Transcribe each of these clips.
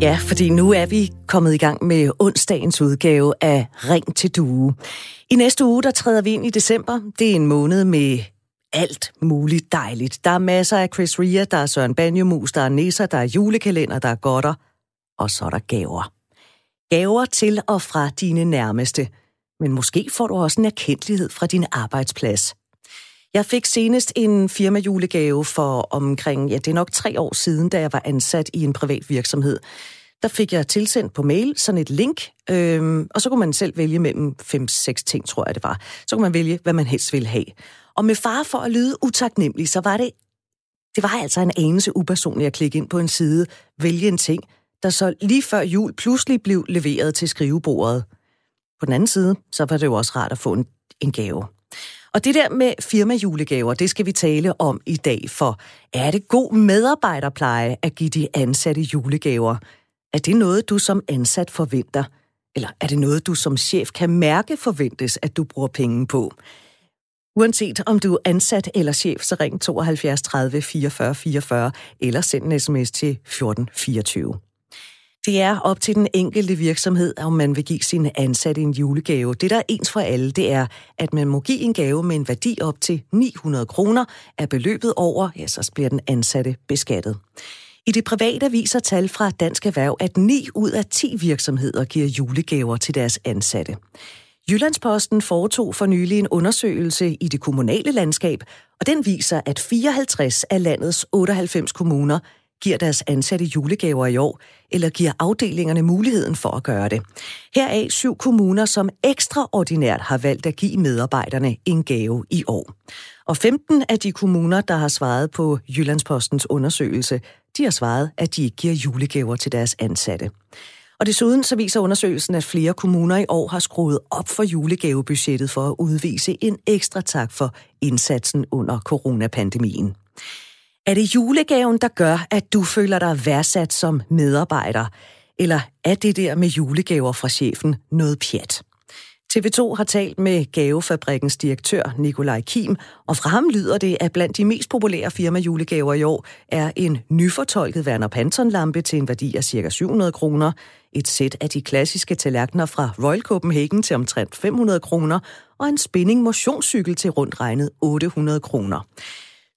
Ja, fordi nu er vi kommet i gang med onsdagens udgave af Ring til Due. I næste uge, der træder vi ind i december. Det er en måned med alt muligt dejligt. Der er masser af Chris Rea, der er Søren Banjemus, der er nisser, der er julekalender, der er godter. Og så er der gaver. Gaver til og fra dine nærmeste. Men måske får du også en erkendelighed fra din arbejdsplads. Jeg fik senest en firmajulegave for omkring, det er nok 3 år siden, da jeg var ansat i en privat virksomhed. Der fik jeg tilsendt på mail sådan et link, og så kunne man selv vælge mellem 5-6 ting, tror jeg det var. Så kunne man vælge, hvad man helst ville have. Og med fare for at lyde utaknemmelig, så var det var altså en anelse upersonligt at klikke ind på en side, vælge en ting, der så lige før jul pludselig blev leveret til skrivebordet. På den anden side, så var det jo også rart at få en gave. Og det der med firmajulegaver, det skal vi tale om i dag, for er det god medarbejderpleje at give de ansatte julegaver? Er det noget, du som ansat forventer? Eller er det noget, du som chef kan mærke forventes, at du bruger penge på? Uanset om du er ansat eller chef, så ring 72 30 44 44 eller send en sms til 1424. Det er op til den enkelte virksomhed, om man vil give sine ansatte en julegave. Det, der er ens for alle, det er, at man må give en gave med en værdi op til 900 kroner. Er beløbet over, så bliver den ansatte beskattet. I det private viser tal fra Dansk Erhverv, at 9 ud af 10 virksomheder giver julegaver til deres ansatte. Jyllandsposten foretog for nylig en undersøgelse i det kommunale landskab, og den viser, at 54 af landets 98 kommuner giver deres ansatte julegaver i år, eller giver afdelingerne muligheden for at gøre det. Heraf 7 kommuner, som ekstraordinært har valgt at give medarbejderne en gave i år. Og 15 af de kommuner, der har svaret på Jyllandspostens undersøgelse, de har svaret, at de ikke giver julegaver til deres ansatte. Og desuden så viser undersøgelsen, at flere kommuner i år har skruet op for julegavebudgettet for at udvise en ekstra tak for indsatsen under coronapandemien. Er det julegaven, der gør, at du føler dig værdsat som medarbejder? Eller er det der med julegaver fra chefen noget pjat? TV2 har talt med Gavefabrikkens direktør Nikolaj Kim, og fra ham lyder det, at blandt de mest populære firmajulegaver i år er en nyfortolket Werner-Pantorn-lampe til en værdi af ca. 700 kroner, et sæt af de klassiske tallerkener fra Royal Copenhagen til omtrent 500 kroner, og en spinning motionscykel til rundt regnet 800 kroner.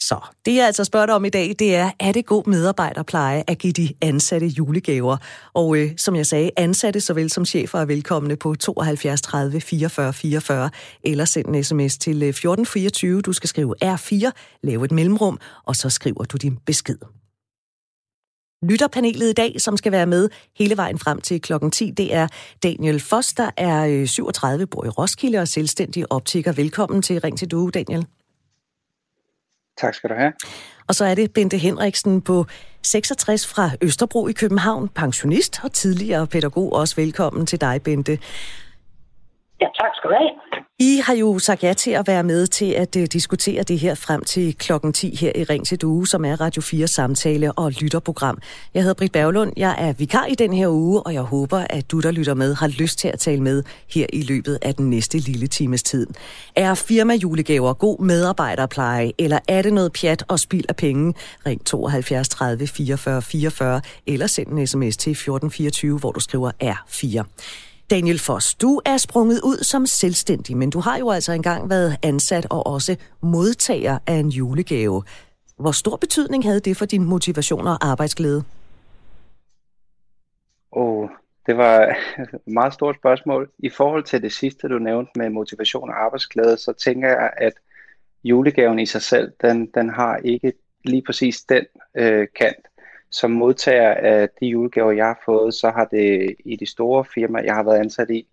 Så det, jeg altså spørger dig om i dag, det er det god medarbejderpleje at give de ansatte julegaver? Og som jeg sagde, ansatte såvel som chefer er velkomne på 72 30 44 44, eller send en sms til 1424. Du skal skrive R4, lave et mellemrum, og så skriver du din besked. Lytterpanelet i dag, som skal være med hele vejen frem til klokken 10, det er Daniel Foster, er 37, bor i Roskilde og selvstændig optiker. Velkommen til Ring til Due, Daniel. Tak skal du have. Og så er det Bente Henriksen på 66 fra Østerbro i København, pensionist og tidligere pædagog. Også velkommen til dig, Bente. Ja, tak skal du have. I har jo sagt ja til at være med til at diskutere det her frem til klokken 10 her i Ring til Due, som er Radio 4 samtale- og lytterprogram. Jeg hedder Brit Berglund, jeg er vikar i den her uge, og jeg håber, at du, der lytter med, har lyst til at tale med her i løbet af den næste lille times tid. Er firmajulegaver god medarbejderpleje, eller er det noget pjat og spild af penge? Ring 72 30 44 44, eller send en sms til 1424, hvor du skriver R4. Daniel Foss, du er sprunget ud som selvstændig, men du har jo altså engang været ansat og også modtager af en julegave. Hvor stor betydning havde det for din motivation og arbejdsglæde? Det var et meget stort spørgsmål. I forhold til det sidste, du nævnte med motivation og arbejdsglæde, så tænker jeg, at julegaven i sig selv, den har ikke lige præcis den kant. Som modtager af de julegaver, jeg har fået, så har det i de store firmaer, jeg har været ansat i,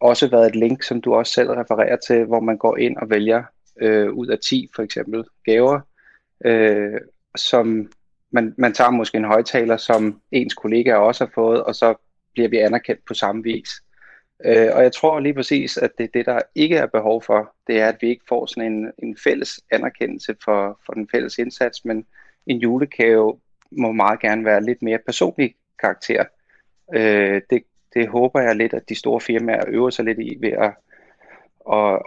også været et link, som du også selv refererer til, hvor man går ind og vælger ud af 10 for eksempel gaver, som man tager måske en højtaler, som ens kollegaer også har fået, og så bliver vi anerkendt på samme vis. Og jeg tror lige præcis, at det er det, der ikke er behov for, det er, at vi ikke får sådan en fælles anerkendelse for den fælles indsats, men en julegave må meget gerne være lidt mere personlig karakter. Det håber jeg lidt, at de store firmaer øver sig lidt i ved at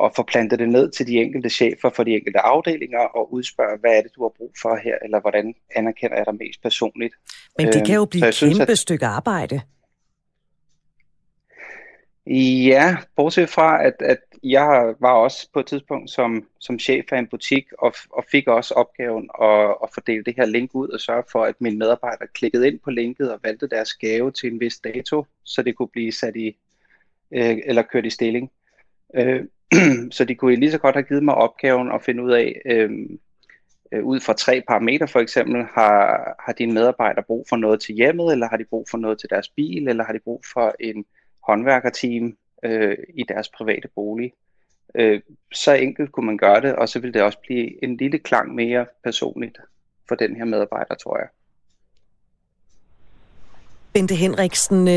og forplante det ned til de enkelte chefer for de enkelte afdelinger og udspørge, hvad er det, du har brug for her, eller hvordan anerkender jeg dig mest personligt. Men det kan jo blive et kæmpe stykke arbejde. Ja, bortset fra, at jeg var også på et tidspunkt som chef af en butik, og fik også opgaven at fordele det her link ud og sørge for, at mine medarbejdere klikkede ind på linket og valgte deres gave til en vis dato, så det kunne blive sat i, eller kørt i stilling. Så de kunne lige så godt have givet mig opgaven at finde ud af, ud fra 3 parametre for eksempel, har dine medarbejdere brug for noget til hjemmet, eller har de brug for noget til deres bil, eller har de brug for en håndværkerteam i deres private bolig. Så enkelt kunne man gøre det, og så ville det også blive en lille klang mere personligt for den her medarbejder, tror jeg. Bente Henriksen,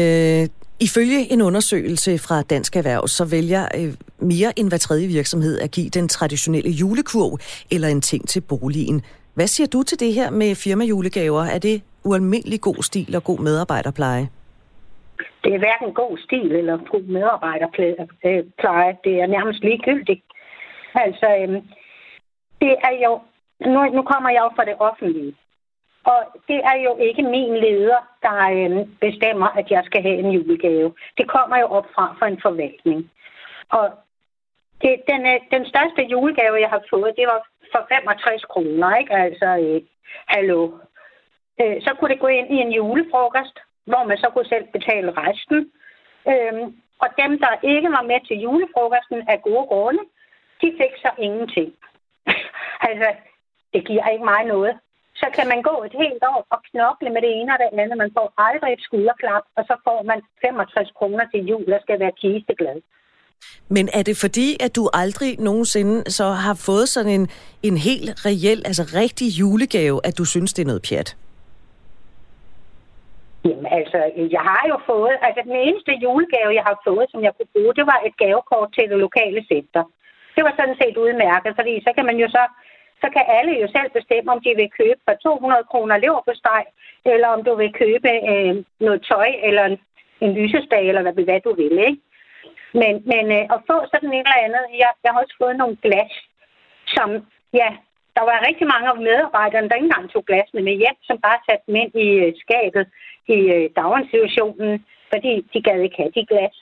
ifølge en undersøgelse fra Dansk Erhverv, så vælger mere end hver tredje virksomhed at give den traditionelle julekurv eller en ting til boligen. Hvad siger du til det her med firmajulegaver? Er det ualmindelig god stil og god medarbejderpleje? Det er hverken god stil eller god medarbejderpleje. Det er nærmest ligegyldigt. Altså, det er jo... Nu kommer jeg jo fra det offentlige. Og det er jo ikke min leder, der bestemmer, at jeg skal have en julegave. Det kommer jo op fra en forvaltning. Og den største julegave, jeg har fået, det var for 65 kroner, ikke? Altså, hallo. Så kunne det gå ind i en julefrokost, hvor man så kunne selv betale resten. Og dem, der ikke var med til julefrokosten af gode grunde, de fik så ingenting. Altså, det giver ikke mig noget. Så kan man gå et helt år og knokle med det ene og det andet. Man får aldrig et skulderklap, og så får man 65 kroner til jul og skal være kisteglad. Men er det fordi, at du aldrig nogensinde så har fået sådan en helt reel, altså rigtig julegave, at du synes, det er noget pjat? Jamen altså, jeg har jo fået... Altså, den eneste julegave, jeg har fået, som jeg kunne bruge, det var et gavekort til det lokale center. Det var sådan set udmærket, fordi så kan man jo så kan alle jo selv bestemme, om de vil købe for 200 kroner leverpostej, eller om du vil købe noget tøj, eller en lysestage, eller hvad du vil, ikke? Men at få sådan et eller andet... Jeg har også fået nogle glas, som... Ja, der var rigtig mange af medarbejderne, der ikke engang tog glasene med hjem, som bare satte dem ind i skabet i daginstitutionen, fordi de gad ikke have de glas.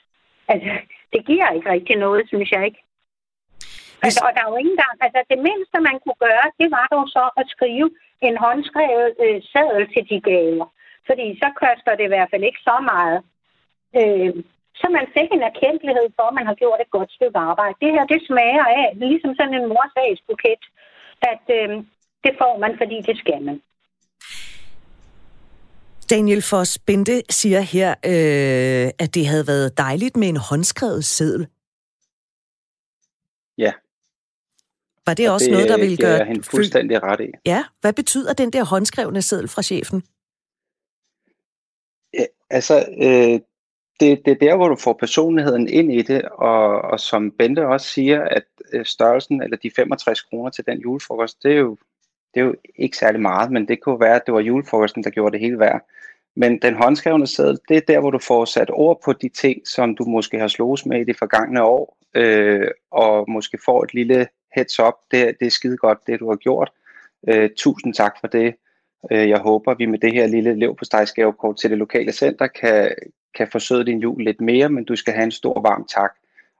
Altså, det giver ikke rigtig noget, synes jeg ikke. Altså, og der er jo ikke engang, altså det mindste, man kunne gøre, det var dog så at skrive en håndskrevet seddel til de gaver. Fordi så koster det i hvert fald ikke så meget. Så man fik en erkendelighed for, at man har gjort et godt stykke arbejde. Det her, det smager af, ligesom sådan en morsdagsbuket, at det får man, fordi det skal man. Daniel Foss, Bente siger her, at det havde været dejligt med en håndskrevet seddel. Ja. Var det og også det, noget, der ville gøre... Det er hende fuldstændig ret i. Ja, hvad betyder den der håndskrevne seddel fra chefen? Ja, altså, det er der, hvor du får personligheden ind i det, og som Bente også siger, at størrelsen, eller de 65 kroner til den julefrokost, det er jo ikke særlig meget, men det kunne være, at det var julefrokosten, der gjorde det hele værd. Men den håndskrevne seddel, det er der, hvor du får sat ord på de ting, som du måske har slået med i det forgangne år, og måske får et lille heads up, det er skide godt, det du har gjort. Tusind tak for det. Jeg håber, vi med det her lille leverpostejsgavekort til det lokale center kan forsøde din jul lidt mere, men du skal have en stor varm tak.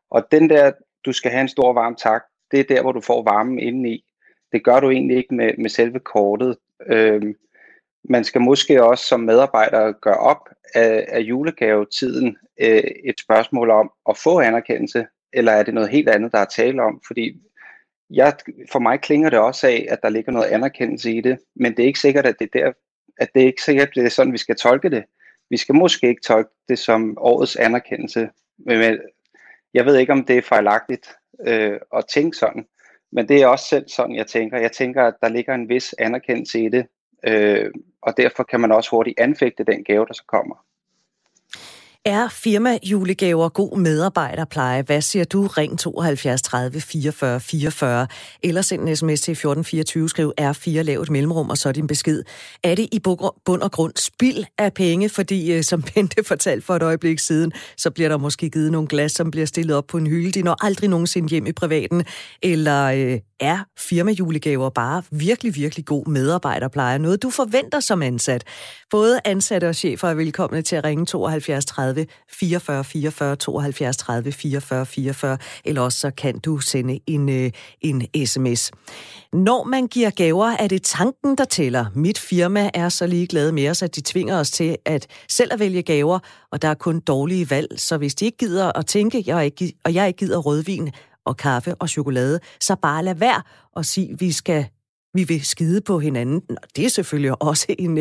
Og den der, du skal have en stor varm tak, det er der, hvor du får varmen indeni. Det gør du egentlig ikke med selve kortet. Man skal måske også som medarbejder gøre op af julegavetiden et spørgsmål om at få anerkendelse, eller er det noget helt andet, der er tale om? Fordi for mig klinger det også af, at der ligger noget anerkendelse i det, men det er ikke sikkert, at det er sådan, vi skal tolke det. Vi skal måske ikke tolke det som årets anerkendelse. Men jeg ved ikke, om det er fejlagtigt at tænke sådan, men det er også selv sådan, jeg tænker. Jeg tænker, at der ligger en vis anerkendelse i det, og derfor kan man også hurtigt anfægte den gave, der så kommer. Er firmajulegaver god medarbejderpleje? Hvad siger du? Ring 72 30 44 44. Eller send en sms til 1424, skriv R4, lav et mellemrum, og så din besked. Er det i bund og grund spild af penge? Fordi, som Bente fortalte for et øjeblik siden, så bliver der måske givet nogle glas, som bliver stillet op på en hylde. De når aldrig nogensinde hjem i privaten. Eller er firmajulegaver bare virkelig, virkelig god medarbejderpleje? Noget, du forventer som ansat. Både ansatte og chefer er velkomne til at ringe 72 30 44 44 72 30 44 44, eller også så kan du sende en sms. Når man giver gaver, er det tanken, der tæller. Mit firma er så ligeglade med os, at de tvinger os til at selv at vælge gaver, og der er kun dårlige valg, så hvis de ikke gider at tænke, og jeg ikke gider rødvin og kaffe og chokolade, så bare lad være og sige, vi vil skide på hinanden. Nå, det er selvfølgelig også en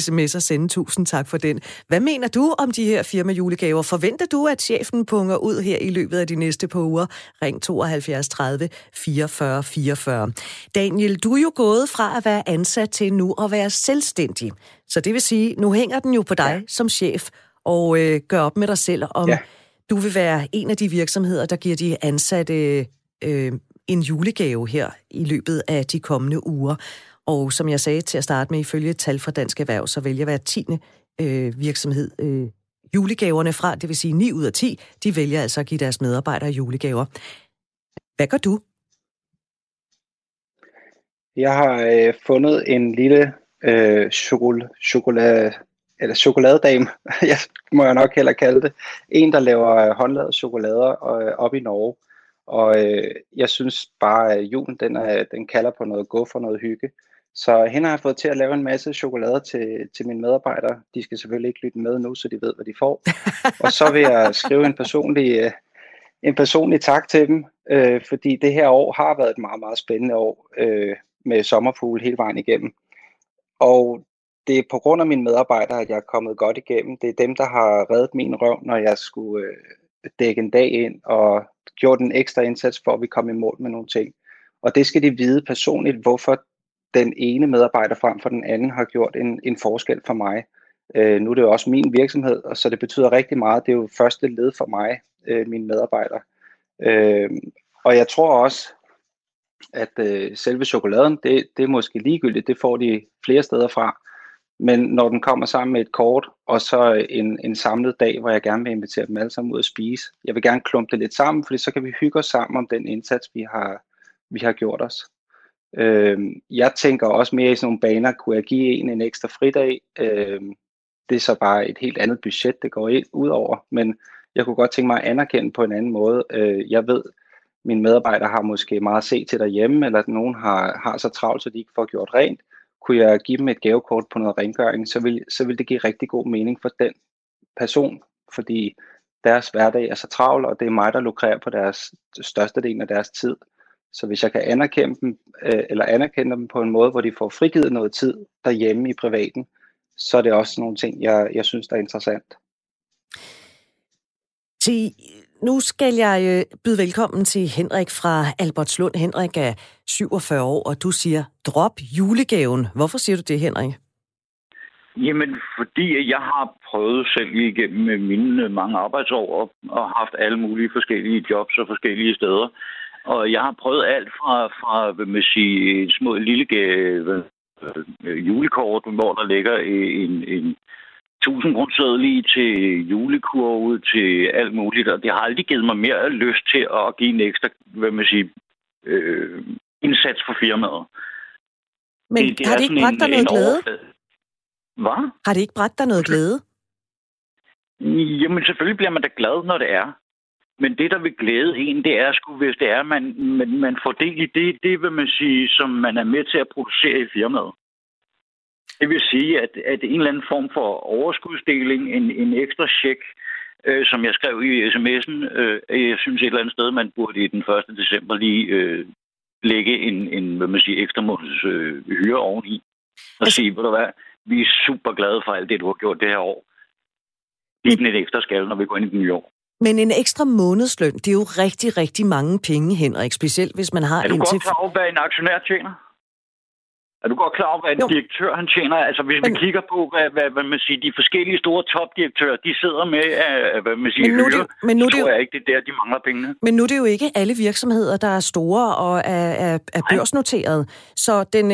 sms at sende. Tusind tak for den. Hvad mener du om de her firmajulegaver? Forventer du, at chefen punger ud her i løbet af de næste par uger? Ring 72 30 44 44. Daniel, du er jo gået fra at være ansat til nu at være selvstændig. Så det vil sige, nu hænger den jo på dig som chef, og gør op med dig selv, om du vil være en af de virksomheder, der giver de ansatte en julegave her i løbet af de kommende uger. Og som jeg sagde til at starte med, ifølge tal fra Dansk Erhverv, så vælger hver 10. virksomhed julegaverne fra. Det vil sige 9 ud af 10, de vælger altså at give deres medarbejdere julegaver. Hvad gør du? Jeg har fundet en lille chokoladedame, jeg må jeg nok heller kalde det. En, der laver håndlavede chokolader op i Norge. Og jeg synes bare, at julen den kalder på noget guf og noget hygge. Så hende har jeg fået til at lave en masse chokolade til mine medarbejdere. De skal selvfølgelig ikke lytte med nu, så de ved, hvad de får. Og så vil jeg skrive en personlig tak til dem, fordi det her år har været et meget, meget spændende år med sommerfugle hele vejen igennem. Og det er på grund af mine medarbejdere, at jeg er kommet godt igennem. Det er dem, der har reddet min røv, når jeg skulle dække en dag ind og gjorde den ekstra indsats for, at vi kom i mål med nogle ting. Og det skal de vide personligt, hvorfor den ene medarbejder frem for den anden har gjort en forskel for mig. Nu er det jo også min virksomhed, og så det betyder rigtig meget. Det er jo første led for mig, mine medarbejdere. Og jeg tror også, at selve chokoladen, det er måske ligegyldigt. Det får de flere steder fra. Men når den kommer sammen med et kort, og så en samlet dag, hvor jeg gerne vil invitere dem alle sammen ud at spise. Jeg vil gerne klumpe det lidt sammen, for så kan vi hygge os sammen om den indsats, vi har gjort os. Jeg tænker også mere i sådan nogle baner, kunne jeg give en ekstra fridag? Det er så bare et helt andet budget, det går ud over, men jeg kunne godt tænke mig at anerkende på en anden måde. Jeg ved, mine medarbejdere har måske meget at se til derhjemme, eller at nogen har så travlt, så de ikke får gjort rent. Kunne jeg give dem et gavekort på noget rengøring, så vil det give rigtig god mening for den person, fordi deres hverdag er så travl, og det er mig, der lukrerer på deres største del af deres tid. Så hvis jeg kan anerkende dem på en måde, hvor de får frigivet noget tid derhjemme i privaten, så er det også nogle ting, jeg synes, der er interessant. Nu skal jeg byde velkommen til Henrik fra Albertslund. Henrik er 47 år, og du siger, drop julegaven. Hvorfor siger du det, Henrik? Jamen, fordi jeg har prøvet selv igennem mine mange arbejdsår og haft alle mulige forskellige jobs og forskellige steder. Og jeg har prøvet alt fra hvad man siger, en små lille gave, julekort, hvor der ligger en 1000 kroner til julekurve, til alt muligt, og det har aldrig givet mig mere lyst til at give en ekstra, hvad man siger, indsats for firmaet. Men det har det ikke bragt dig noget glæde? Hvad? Har det ikke bragt dig noget glæde? Jamen, selvfølgelig bliver man da glad, når det er. Men det, der vil glæde en, det er sgu, hvis det er, man får del i det, vil man sige, som man er med til at producere i firmaet. Det vil sige, at en eller anden form for overskudsdeling, en ekstra check, som jeg skrev i sms'en, jeg synes et eller andet sted, man burde i den 1. december lige lægge en hvad man siger, ekstra måneds hyre oveni og sige, ved du hvad, vi er super glade for alt det, du har gjort det her år. Giv den en ekstra skalle, når vi går ind i den nye år. Men en ekstra månedsløn, det er jo rigtig, rigtig mange penge, Henrik, specielt hvis man har... Er du godt klar over, hvad en aktionær tjener? Er du godt klar over, hvad en direktør han tjener? Altså, hvis vi kigger på, hvad man siger, de forskellige store topdirektører, de sidder med, hvad man siger, tror jeg ikke, det er der, de mangler pengene. Men nu er det jo ikke alle virksomheder, der er store og er børsnoteret. Så den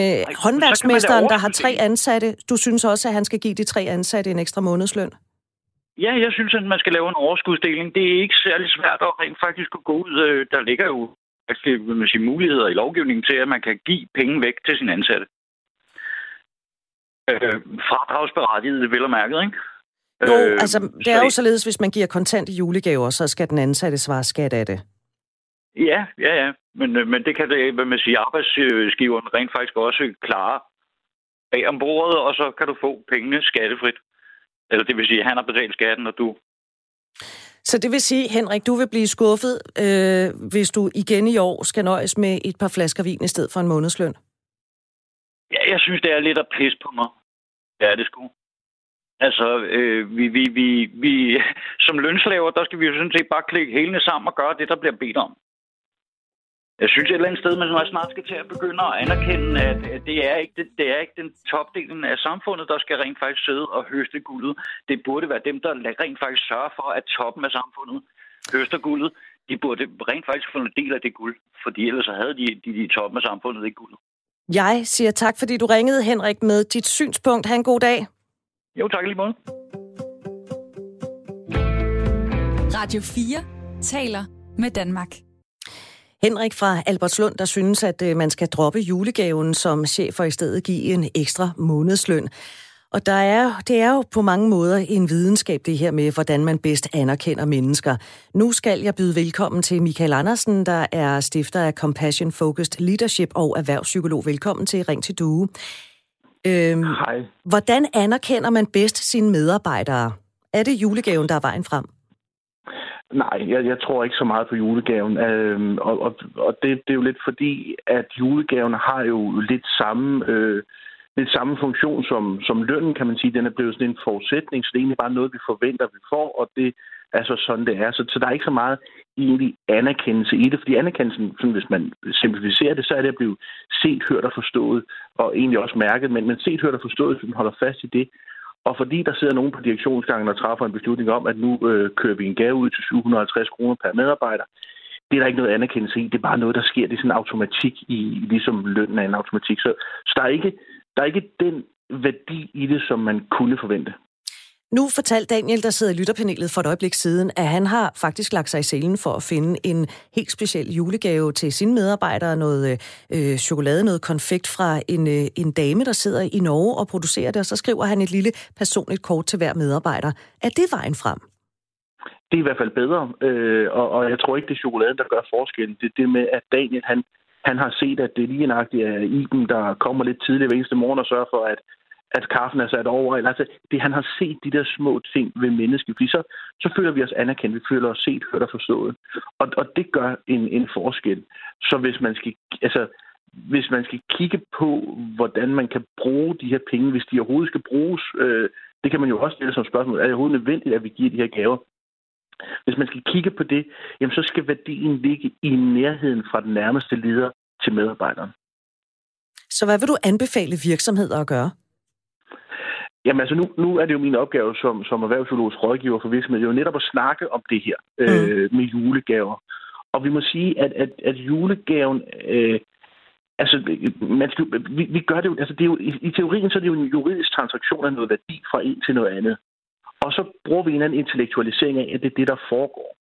håndværksmesteren, der har 3 ansatte, du synes også, at han skal give de 3 ansatte en ekstra månedsløn? Ja, jeg synes, at man skal lave en overskudsdeling. Det er ikke særlig svært at rent faktisk kunne gå ud. Der ligger jo muligheder i lovgivningen til, at man kan give penge væk til sin ansatte. Fradragsberettiget, vel og mærket, ikke? Det er jo således, hvis man giver kontant i julegaver, så skal den ansatte svare skat af det. Ja. Men det kan det, arbejdsgiveren rent faktisk også klare bag om bordet, og så kan du få pengene skattefrit. Eller det vil sige, at han har betalt skatten, og du... Så det vil sige, Henrik, du vil blive skuffet, hvis du igen i år skal nøjes med et par flasker vin i stedet for en månedsløn? Ja, jeg synes, det er lidt at pisse på mig. Ja, det sgu. Altså, vi som lønslaver, der skal vi jo sådan set bare klikke helene sammen og gøre det, der bliver bedt om. Jeg synes et eller andet sted, man snart skal til at begynde at anerkende, at det er ikke den topdelen af samfundet, der skal rent faktisk sidde og høste guldet. Det burde være dem, der rent faktisk sørger for, at toppen af samfundet høster guldet. De burde rent faktisk få en del af det guld, fordi ellers så havde de toppen af samfundet ikke guldet. Jeg siger tak, fordi du ringede, Henrik, med dit synspunkt. Ha' en god dag. Jo, tak i lige måde. Radio 4 taler med Danmark. Henrik fra Albertslund, der synes, at man skal droppe julegaven som chef og i stedet give en ekstra månedsløn. Og det er jo på mange måder en videnskab, det her med, hvordan man bedst anerkender mennesker. Nu skal jeg byde velkommen til Michael Andersen, der er stifter af Compassion Focused Leadership og erhvervspsykolog. Velkommen til Ring til Due. Hej. Hvordan anerkender man bedst sine medarbejdere? Er det julegaven, der er vejen frem? Nej, jeg tror ikke så meget på julegaven, og det er jo lidt fordi, at julegaven har jo lidt samme funktion som lønnen, kan man sige. Den er blevet sådan en forudsætning, så det er egentlig bare noget, vi forventer, vi får, og det er så sådan, det er. Så der er ikke så meget egentlig anerkendelse i det, fordi anerkendelsen, sådan, hvis man simplificerer det, så er det at blive set, hørt og forstået, og egentlig også mærket, men set, hørt og forstået, hvis man holder fast i det. Og fordi der sidder nogen på direktionsgangen og træffer en beslutning om, at nu kører vi en gave ud til 750 kroner per medarbejder, det er der ikke noget anerkendelse i. Det er bare noget, der sker. Det er sådan en automatik, ligesom lønnen er en automatik. Så der er ikke den værdi i det, som man kunne forvente. Nu fortalte Daniel, der sidder i lytterpanelet for et øjeblik siden, at han har faktisk lagt sig i selen for at finde en helt speciel julegave til sine medarbejdere. Noget chokolade, noget konfekt fra en dame, der sidder i Norge og producerer det, og så skriver han et lille personligt kort til hver medarbejder. Er det vejen frem? Det er i hvert fald bedre, og jeg tror ikke, det er chokoladen, der gør forskellen. Det er det med, at Daniel han har set, at det er lige nøjagtigt af Iben, der kommer lidt tidligere hver eneste morgen og sørger for, at kaffen er sat over, eller altså, det han har set de der små ting ved mennesket, fordi så føler vi os anerkendt, vi føler os set, hørt og forstået. Og det gør en forskel. Så hvis man skal kigge på, hvordan man kan bruge de her penge, hvis de overhovedet skal bruges, det kan man jo også stille som spørgsmål, er det overhovedet nødvendigt, at vi giver de her gaver? Hvis man skal kigge på det, jamen, så skal værdien ligge i nærheden fra den nærmeste leder til medarbejderen. Så hvad vil du anbefale virksomheder at gøre? Jamen altså, nu er det jo min opgave som erhvervspsykologisk rådgiver for virksomheder, jo netop at snakke om det her med julegaver. Og vi må sige, at julegaven... vi gør det jo... Altså, det er jo, i teorien så er det jo en juridisk transaktion af noget værdi fra en til noget andet. Og så bruger vi en eller anden intellektualisering af, at det er det, der foregår.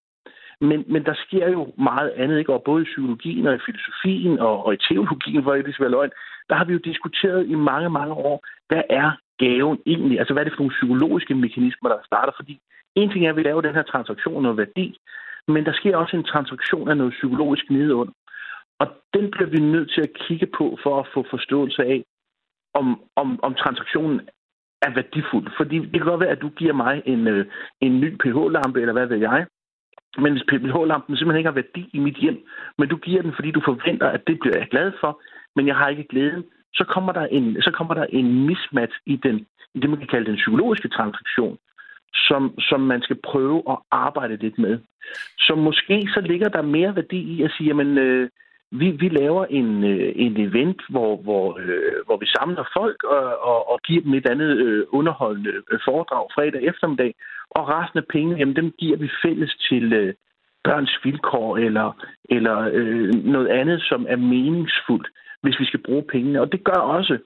Men der sker jo meget andet, ikke? Og både i psykologien og i filosofien og i teologien, hvor det skal være løgn, der har vi jo diskuteret i mange, mange år, hvad er gaven egentlig? Altså, hvad er det for nogle psykologiske mekanismer, der starter? Fordi en ting er, at vi laver den her transaktion noget værdi, men der sker også en transaktion af noget psykologisk nedenunder. Og den bliver vi nødt til at kigge på for at få forståelse af, om transaktionen er værdifuld. Fordi det kan godt være, at du giver mig en ny pH-lampe, eller hvad ved jeg. Men hvis pH-lampen simpelthen ikke har værdi i mit hjem, men du giver den, fordi du forventer, at det bliver jeg glad for, men jeg har ikke glæden, så kommer der en mismatch i det, man kan kalde den psykologiske transaktion, som man skal prøve at arbejde lidt med. Så måske så ligger der mere værdi i at sige, jamen, Vi laver en event, hvor vi samler folk og giver dem et andet underholdende foredrag fredag eftermiddag. Og resten af pengene, jamen dem giver vi fælles til børns vilkår eller noget andet, som er meningsfuldt, hvis vi skal bruge pengene. Og det gør også,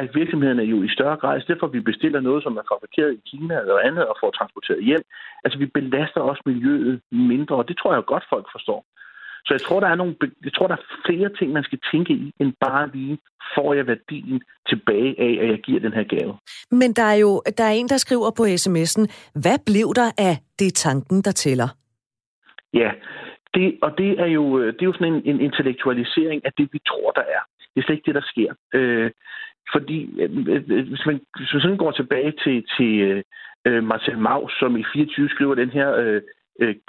at virksomhederne jo i større grad, i stedet for at vi bestiller noget, som er fabrikeret i Kina eller andet og får transporteret hjem, altså vi belaster også miljøet mindre, og det tror jeg godt, folk forstår. Så jeg tror, der er flere ting, man skal tænke i, end bare lige, får jeg værdien tilbage af, at jeg giver den her gave. Men der er en, der skriver på sms'en, hvad blev der af det tanken, der tæller? Ja, det er jo sådan en intellektualisering af det, vi tror, der er. Det er slet ikke det, der sker. Fordi hvis man sådan går tilbage til Marcel Mauss, som i 24 skriver den her...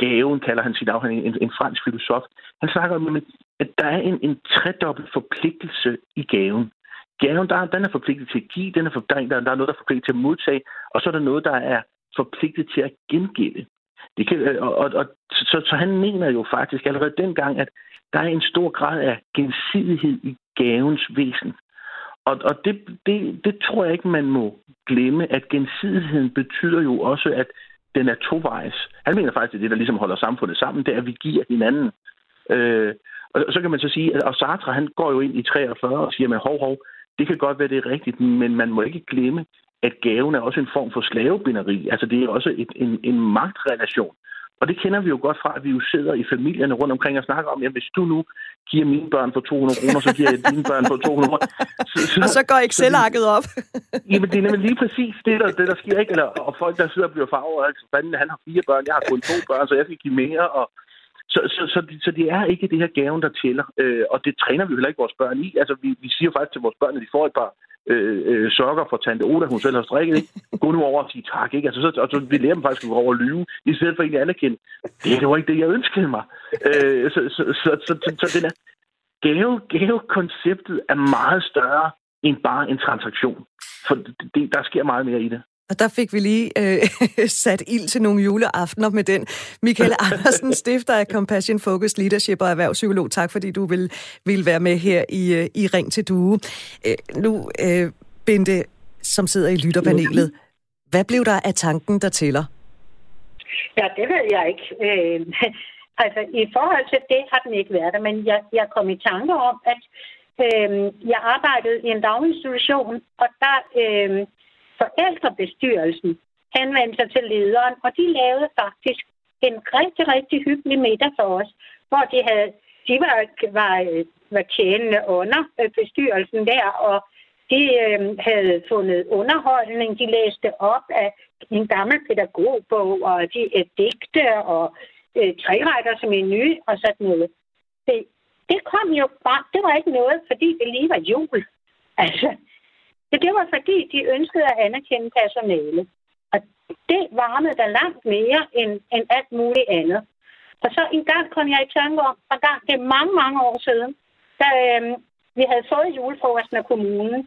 gaven, kalder han sin afhandling, en fransk filosof. Han snakker om, at der er en tredobbelt forpligtelse i gaven. Gaven, den er forpligtet til at give, der er noget, der er forpligtet til at modtage, og så er der noget, der er forpligtet til at gengælde. Så han mener jo faktisk allerede dengang, at der er en stor grad af gensidighed i gavens væsen. Og det tror jeg ikke, man må glemme, at gensidigheden betyder jo også, at den er tovejs. Han mener faktisk, at det, der ligesom holder samfundet sammen, det er, at vi giver hinanden. Og så kan man så sige, at Sartre, han går jo ind i 43 og siger, at det kan godt være, det er rigtigt, men man må ikke glemme, at gaven er også en form for slavebinderi. Altså, det er også en magtrelation. Og det kender vi jo godt fra, at vi jo sidder i familierne rundt omkring og snakker om, at hvis du nu giver mine børn for 200 kroner, så giver jeg dine børn for 200 kroner. Og så går Excel-arket op. Jamen, det er nemlig lige præcis det, der sker, ikke? Og folk, der sidder og bliver farvet, altså fanden, han har 4 børn, jeg har kun 2 børn, så jeg skal give mere. Og så det er ikke det her gaven, der tæller. Og det træner vi heller ikke vores børn i. Altså, vi siger faktisk til vores børn, at de får et par sokker fra tante Oda, hun selv har strikket, ikke? Gå nu over og sige tak, ikke? Altså, så vi lærer dem faktisk at gå over og lyve, i stedet for egentlig at anerkende, det var ikke det, jeg ønskede mig. Så den gavekonceptet er meget større end bare en transaktion. For der sker meget mere i det. Og der fik vi lige sat ild til nogle juleaftener med den. Michael Andersen, stifter af Compassion Focused Leadership og erhvervspsykolog. Tak, fordi du vil være med her i Ring til Due. Nu, Bente, som sidder i lytterpanelet. Hvad blev der af tanken, der tæller? Ja, det ved jeg ikke. Altså, i forhold til det har den ikke været der, men jeg kom i tanke om, at jeg arbejdede i en daginstitution, og der... Forældrebestyrelsen henvendte sig til lederen, og de lavede faktisk en rigtig, rigtig hyggelig middag for os, hvor de var tjenende under bestyrelsen der, og de havde fundet underholdning. De læste op af en gammel pædagogbog, og de digte og træretter som en ny, og sådan noget. Det kom jo bare, det var ikke noget, fordi det lige var jul. Altså, det var fordi, de ønskede at anerkende personale. Og det varmede der langt mere end alt muligt andet. Og så en gang kom jeg i tanke om, og det er mange, mange år siden, da vi havde fået julefrokosten af kommunen.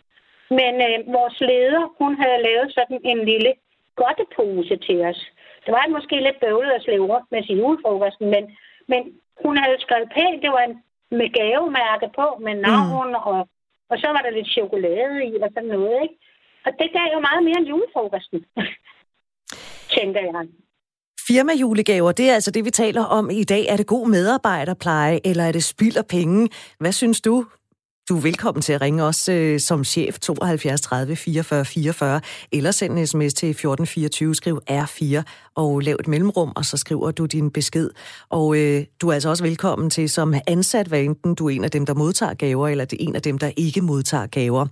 Men vores leder, hun havde lavet sådan en lille godtepose til os. Det var måske lidt bøvlet at slæve rundt med sin julefrokosten, men hun havde skrevet pænt. Det var med gavemærke på, med navn og så var der lidt chokolade i, og sådan noget, ikke? Og det gav jo meget mere end julefrokosten, tænker jeg. Firmajulegaver, det er altså det, vi taler om i dag. Er det god medarbejderpleje, eller er det spild af penge? Hvad synes du? Du er velkommen til at ringe os som chef 72 30 44 44, eller send en sms til 1424, skriv R4 og lav et mellemrum, og så skriver du din besked. Og du er altså også velkommen til som ansat, hvad enten du er en af dem, der modtager gaver, eller det er en af dem, der ikke modtager gaver.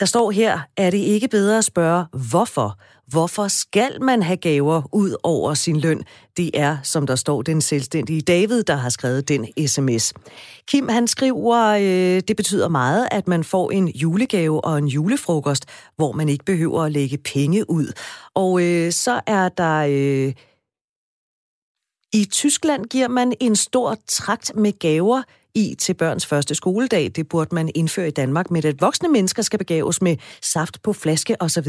Der står her, er det ikke bedre at spørge, hvorfor? Hvorfor skal man have gaver ud over sin løn? Det er, som der står, den selvstændige David, der har skrevet den sms. Kim, han skriver, det betyder meget, at man får en julegave og en julefrokost, hvor man ikke behøver at lægge penge ud. Og så er der... I Tyskland giver man en stor tragt med gaver i til børns første skoledag. Det burde man indføre i Danmark, men at voksne mennesker skal begaves med saft på flaske osv.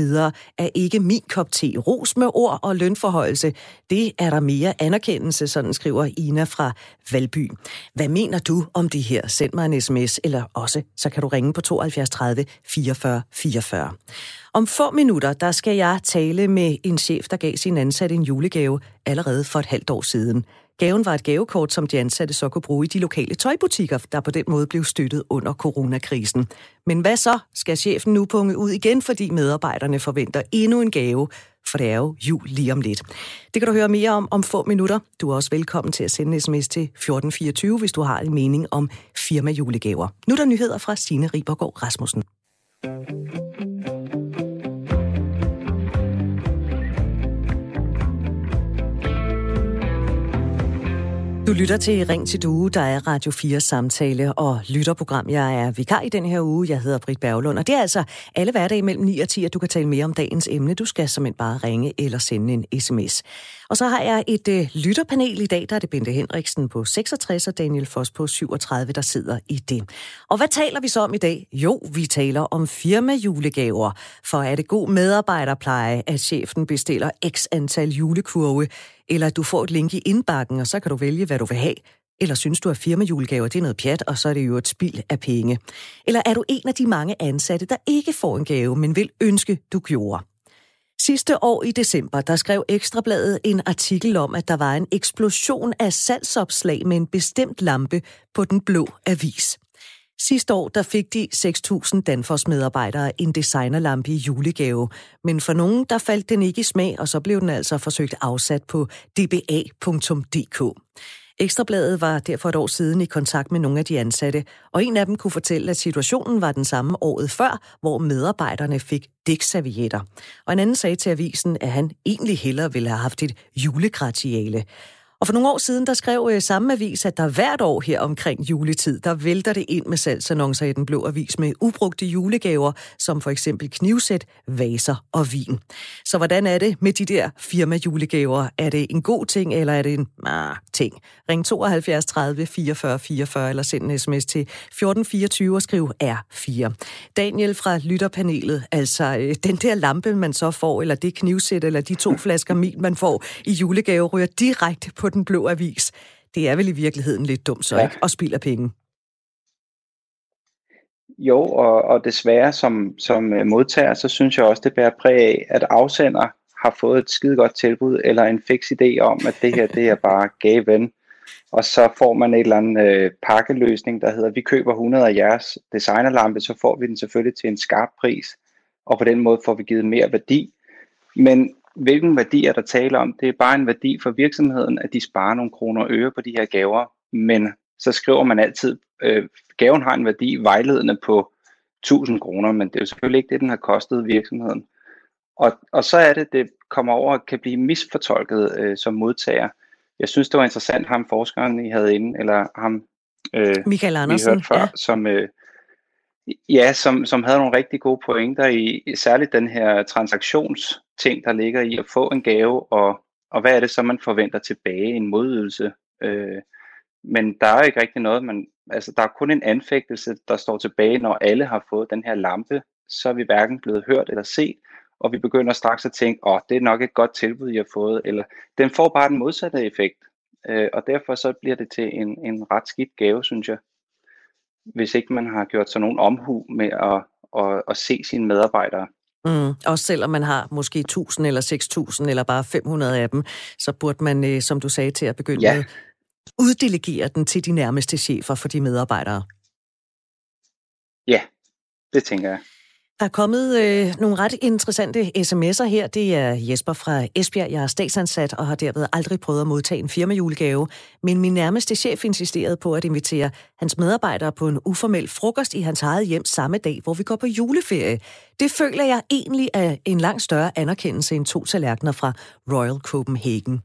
er ikke min kop te. Ros med ord og lønforhøjelse. Det er der mere anerkendelse, sådan skriver Ina fra Valby. Hvad mener du om det her? Send mig en sms, eller også så kan du ringe på 72 30 44 44. Om få minutter, der skal jeg tale med en chef, der gav sin ansatte en julegave allerede for et halvt år siden. Gaven var et gavekort, som de ansatte så kunne bruge i de lokale tøjbutikker, der på den måde blev støttet under coronakrisen. Men hvad så? Skal chefen nu punge ud igen, fordi medarbejderne forventer endnu en gave? For det er jo jul lige om lidt. Det kan du høre mere om få minutter. Du er også velkommen til at sende en sms til 1424, hvis du har en mening om firmajulegaver. Nu er der nyheder fra Signe Ribergaard Rasmussen. Du lytter til Ring til Due, der er Radio 4 samtale og lytterprogram. Jeg er vikar i den her uge. Jeg hedder Brit Berglund, og det er altså alle hverdage mellem 9 og 10, at du kan tale mere om dagens emne. Du skal simpelthen bare ringe eller sende en sms. Og så har jeg et lytterpanel i dag. Der er det Bente Henriksen på 66 og Daniel Foster på 37, der sidder i det. Og hvad taler vi så om i dag? Jo, vi taler om firmajulegaver. For er det god medarbejderpleje, at chefen bestiller x antal julekurve, eller at du får et link i indbakken, og så kan du vælge, hvad du vil have? Eller synes du, at firmajulegaver det er noget pjat, og så er det jo et spild af penge? Eller er du en af de mange ansatte, der ikke får en gave, men vil ønske, du gjorde? Sidste år i december, der skrev Ekstrabladet en artikel om, at der var en eksplosion af salgsopslag med en bestemt lampe på Den Blå Avis. Sidste år, der fik de 6.000 Danfoss-medarbejdere en designerlampe i julegave. Men for nogen, der faldt den ikke i smag, og så blev den altså forsøgt afsat på dba.dk. Ekstrabladet var derfor et år siden i kontakt med nogle af de ansatte, og en af dem kunne fortælle, at situationen var den samme året før, hvor medarbejderne fik dækservietter. Og en anden sagde til avisen, at han egentlig hellere ville have haft et julegratiale. Og for nogle år siden, der skrev samme avis, at der hvert år her omkring juletid, der vælter det ind med salgsannoncer i Den Blå Avis med ubrugte julegaver, som for eksempel knivsæt, vaser og vin. Så hvordan er det med de der firmajulegaver? Er det en god ting, eller er det en ting? Ring 72 30 44 44, eller send en sms til 1424 og skriv R4. Daniel fra lytterpanelet, altså den der lampe, man så får, eller det knivsæt, eller de to flasker min, man får i julegave, ryger direkte på Den Blå Avis. Det er vel i virkeligheden lidt dumt, så ikke? Og spilder penge. Jo, og desværre som modtager, så synes jeg også, det bærer præg af, at afsender har fået et skide godt tilbud, eller en fiks idé om, at det her, det er bare gaven. Og så får man en eller anden pakkeløsning, der hedder, vi køber 100 af jeres designerlampe, så får vi den selvfølgelig til en skarp pris, og på den måde får vi givet mere værdi. Men hvilken værdi er der tale om? Det er bare en værdi for virksomheden, at de sparer nogle kroner og øre på de her gaver, men så skriver man altid, gaven har en værdi vejledende på 1000 kroner, men det er jo selvfølgelig ikke det, den har kostet virksomheden. Og så er det kommer over og kan blive misfortolket som modtager. Jeg synes, det var interessant, ham forskeren, I havde inde, eller ham, Michael Andersen, vi hørte før, ja. Som havde nogle rigtig gode pointer i særligt den her transaktionsting, der ligger i at få en gave, og hvad er det så, man forventer tilbage, en modydelse. Men der er ikke rigtig noget, der er kun en anfægtelse, der står tilbage, når alle har fået den her lampe, så er vi hverken blevet hørt eller set, og vi begynder straks at tænke, det er nok et godt tilbud, jeg har fået, eller den får bare den modsatte effekt, og derfor så bliver det til en ret skidt gave, synes jeg. Hvis ikke man har gjort sådan nogen omhu med at se sine medarbejdere. Også selvom man har måske 1000 eller 6000 eller bare 500 af dem, så burde man, som du sagde til at begynde med, uddelegere den til de nærmeste chefer for de medarbejdere. Ja, det tænker jeg. Der er kommet nogle ret interessante sms'er her. Det er Jesper fra Esbjerg. Jeg er statsansat og har derved aldrig prøvet at modtage en firmajulegave, men min nærmeste chef insisterede på at invitere hans medarbejdere på en uformel frokost i hans eget hjem samme dag, hvor vi går på juleferie. Det føler jeg egentlig er en langt større anerkendelse end 2 tallerkener fra Royal Copenhagen.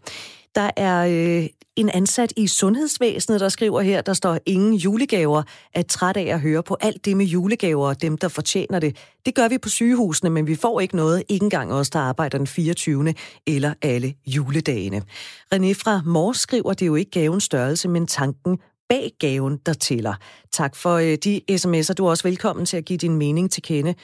Der er en ansat i sundhedsvæsenet, der skriver her, der står ingen julegaver, at træt af at høre på alt det med julegaver og dem, der fortjener det. Det gør vi på sygehusene, men vi får ikke noget, ikke engang os, der arbejder den 24. eller alle juledagene. René fra Mors skriver, det er jo ikke gavens størrelse, men tanken bag gaven, der tæller. Tak for de sms'er. Du er også velkommen til at give din mening til kende.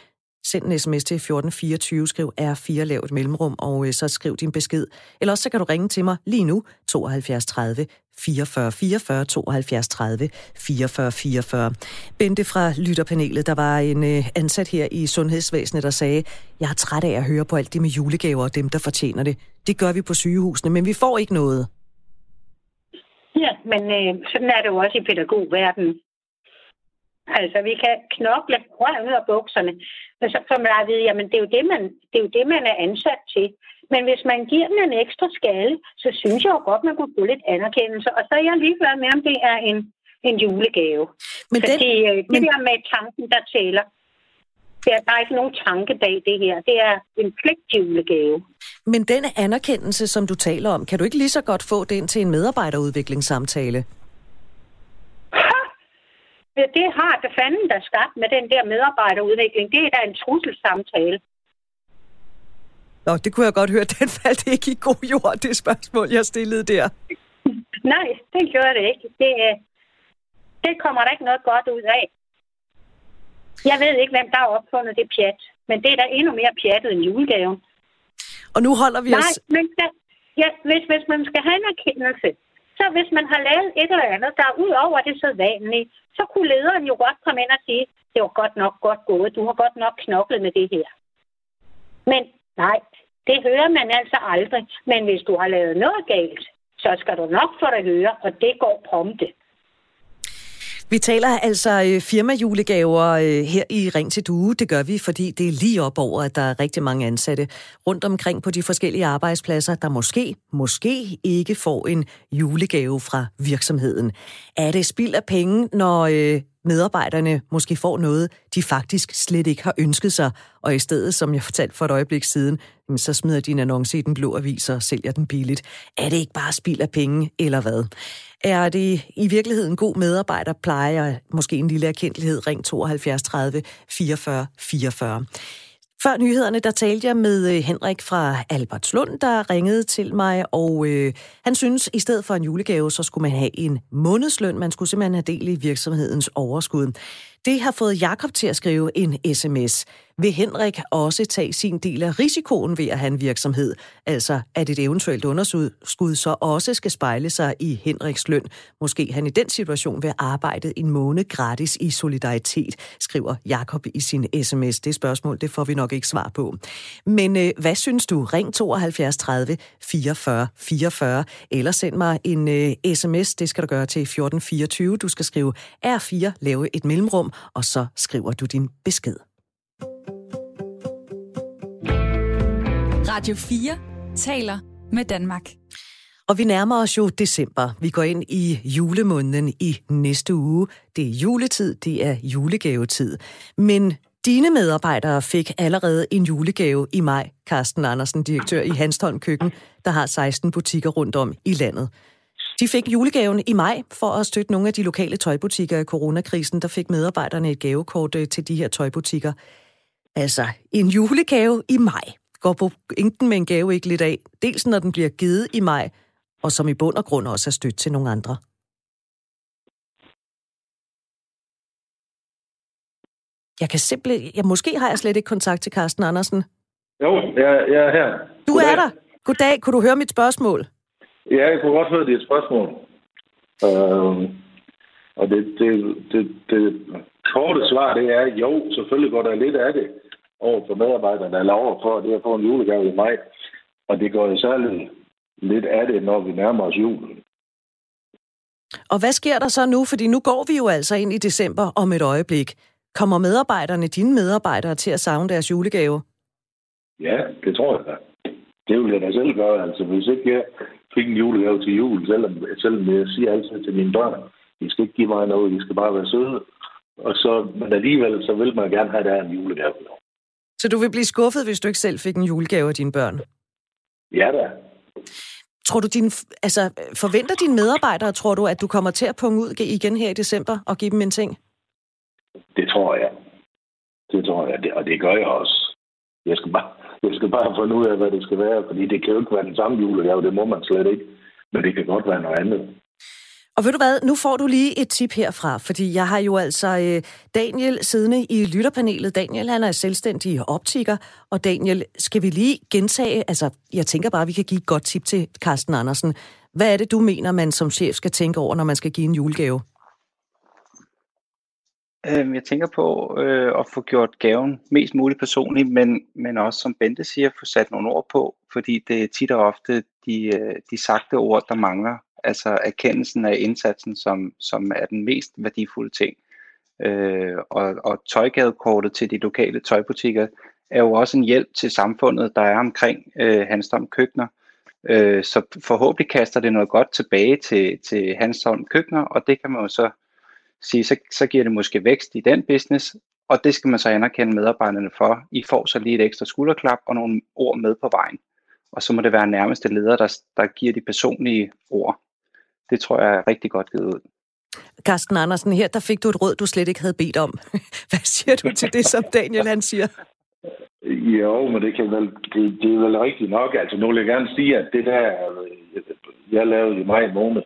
Send en sms til 1424, skriv R4, lav et mellemrum, og så skriv din besked. Eller også så kan du ringe til mig lige nu, 72 30 44 44, 72 30 44 44. Bente fra lytterpanelet, der var en ansat her i sundhedsvæsenet, der sagde, jeg er træt af at høre på alt det med julegaver og dem, der fortjener det. Det gør vi på sygehusene, men vi får ikke noget. Ja, men sådan er det jo også i pædagogverdenen. Altså, vi kan knokle røven ud af bukserne, men så får man at vide, jamen det er jo det, man er ansat til. Men hvis man giver den en ekstra skalle, så synes jeg jo godt, man kunne få lidt anerkendelse. Og så er jeg ligeglad med, om det er en julegave. Men det der med tanken, der tæller. Der er bare ikke nogen tanke bag det her. Det er en pligtjulegave. Men den anerkendelse, som du taler om, kan du ikke lige så godt få den til en medarbejderudviklingssamtale? Det har det fanden, der skabt med den der medarbejderudvikling. Det er da en trusselsamtale. Nå, det kunne jeg godt høre. Den faldt ikke i god jord, det spørgsmål, jeg stillede der. Nej, det gjorde det ikke. Det kommer der ikke noget godt ud af. Jeg ved ikke, hvem der har opfundet det pjat, men det er da endnu mere pjattet end julegaven. Og nu holder vi os... Nej, men hvis man skal have en erkendelse, så hvis man har lavet et eller andet, der er ud over det sædvanlige, så kunne lederen jo godt komme ind og sige, det var godt nok godt gået, du har godt nok knoklet med det her. Men nej, det hører man altså aldrig. Men hvis du har lavet noget galt, så skal du nok få det at høre, og det går prompte. Vi taler altså firmajulegaver her i Ring til Due. Det gør vi, fordi det er lige op over, at der er rigtig mange ansatte rundt omkring på de forskellige arbejdspladser, der måske ikke får en julegave fra virksomheden. Er det spild af penge, når medarbejderne måske får noget, de faktisk slet ikke har ønsket sig, og i stedet, som jeg fortalte for et øjeblik siden, så smider de en annonce i Den Blå Avis og sælger den billigt. Er det ikke bare spild af penge, eller hvad? Er det i virkeligheden god medarbejderpleje og måske en lille erkendelighed? Ring 72 30 44 44. Før nyhederne, der talte jeg med Henrik fra Albertslund, der ringede til mig, og han synes, i stedet for en julegave, så skulle man have en månedsløn. Man skulle simpelthen have del i virksomhedens overskud. Det har fået Jakob til at skrive en sms. Vil Henrik også tage sin del af risikoen ved at have en virksomhed? Altså, at et eventuelt underskud så også skal spejle sig i Henriks løn. Måske han i den situation vil arbejde en måned gratis i solidaritet, skriver Jakob i sin sms. Det spørgsmål, det får vi nok ikke svar på. Men hvad synes du? Ring 72 30 44 44, eller send mig en sms. Det skal du gøre til 1424. Du skal skrive R4, lave et mellemrum, og så skriver du din besked. Radio 4 taler med Danmark. Og vi nærmer os jo december. Vi går ind i julemåneden i næste uge. Det er juletid, det er julegavetid. Men dine medarbejdere fik allerede en julegave i maj. Carsten Andersen, direktør i Hanstholm Køkken, der har 16 butikker rundt om i landet. De fik julegaven i maj for at støtte nogle af de lokale tøjbutikker i coronakrisen. Der fik medarbejderne et gavekort til de her tøjbutikker. Altså, en julegave i maj. Går på enten med en gave ikke lidt af, dels når den bliver givet i maj, og som i bund og grund også er stødt til nogle andre. Måske har jeg slet ikke kontakt til Carsten Andersen. Jo, jeg er her. Du er der. Goddag, kunne du høre mit spørgsmål? Ja, jeg kunne godt høre dit spørgsmål. Og det korte svar, det er, jo, selvfølgelig går der lidt af det over for medarbejderne, eller over for det at få en julegave i maj. Og det går jo særligt lidt af det, når vi nærmer os julen. Og hvad sker der så nu? Fordi nu går vi jo altså ind i december om et øjeblik. Kommer dine medarbejdere, til at savne deres julegave? Ja, det tror jeg da. Det vil jeg da selv gøre. Altså, hvis ikke jeg fik en julegave til jul, selvom jeg siger altid til mine børn, I skal ikke give mig noget, I skal bare være søde. Men alligevel, så vil man gerne have, der en julegave. Så du vil blive skuffet, hvis du ikke selv fik en julegave af dine børn? Ja da. Tror du forventer dine medarbejdere, tror du, at du kommer til at punge ud igen her i december og give dem en ting? Det tror jeg. Og det gør jeg også. Jeg skal bare finde ud af, hvad det skal være, fordi det kan jo ikke være den samme julegave, det må man slet ikke. Men det kan godt være noget andet. Og ved du hvad, nu får du lige et tip herfra, fordi jeg har jo altså Daniel siddende i lytterpanelet. Daniel, han er selvstændig optiker, og Daniel, skal vi lige gentage, altså jeg tænker bare, vi kan give et godt tip til Carsten Andersen. Hvad er det, du mener, man som chef skal tænke over, når man skal give en julegave? Jeg tænker på at få gjort gaven mest muligt personlig, men også, som Bente siger, få sat nogle ord på, fordi det er tit og ofte de sagte ord, der mangler. Altså erkendelsen af indsatsen, som er den mest værdifulde ting. Og tøjgavekortet til de lokale tøjbutikker er jo også en hjælp til samfundet, der er omkring Hanstholm Køkkener. Så forhåbentlig kaster det noget godt tilbage til Hanstholm Køkkener, og det kan man jo så sige, så giver det måske vækst i den business, og det skal man så anerkende medarbejderne for. I får så lige et ekstra skulderklap og nogle ord med på vejen. Og så må det være nærmeste leder, der giver de personlige ord. Det tror jeg er rigtig godt givet ud. Carsten Andersen, her der fik du et råd, du slet ikke havde bedt om. Hvad siger du til det, som Daniel han siger? Jo, men det er vel rigtigt nok. Altså, nu vil jeg gerne sige, at det der, jeg lavede i maj måned,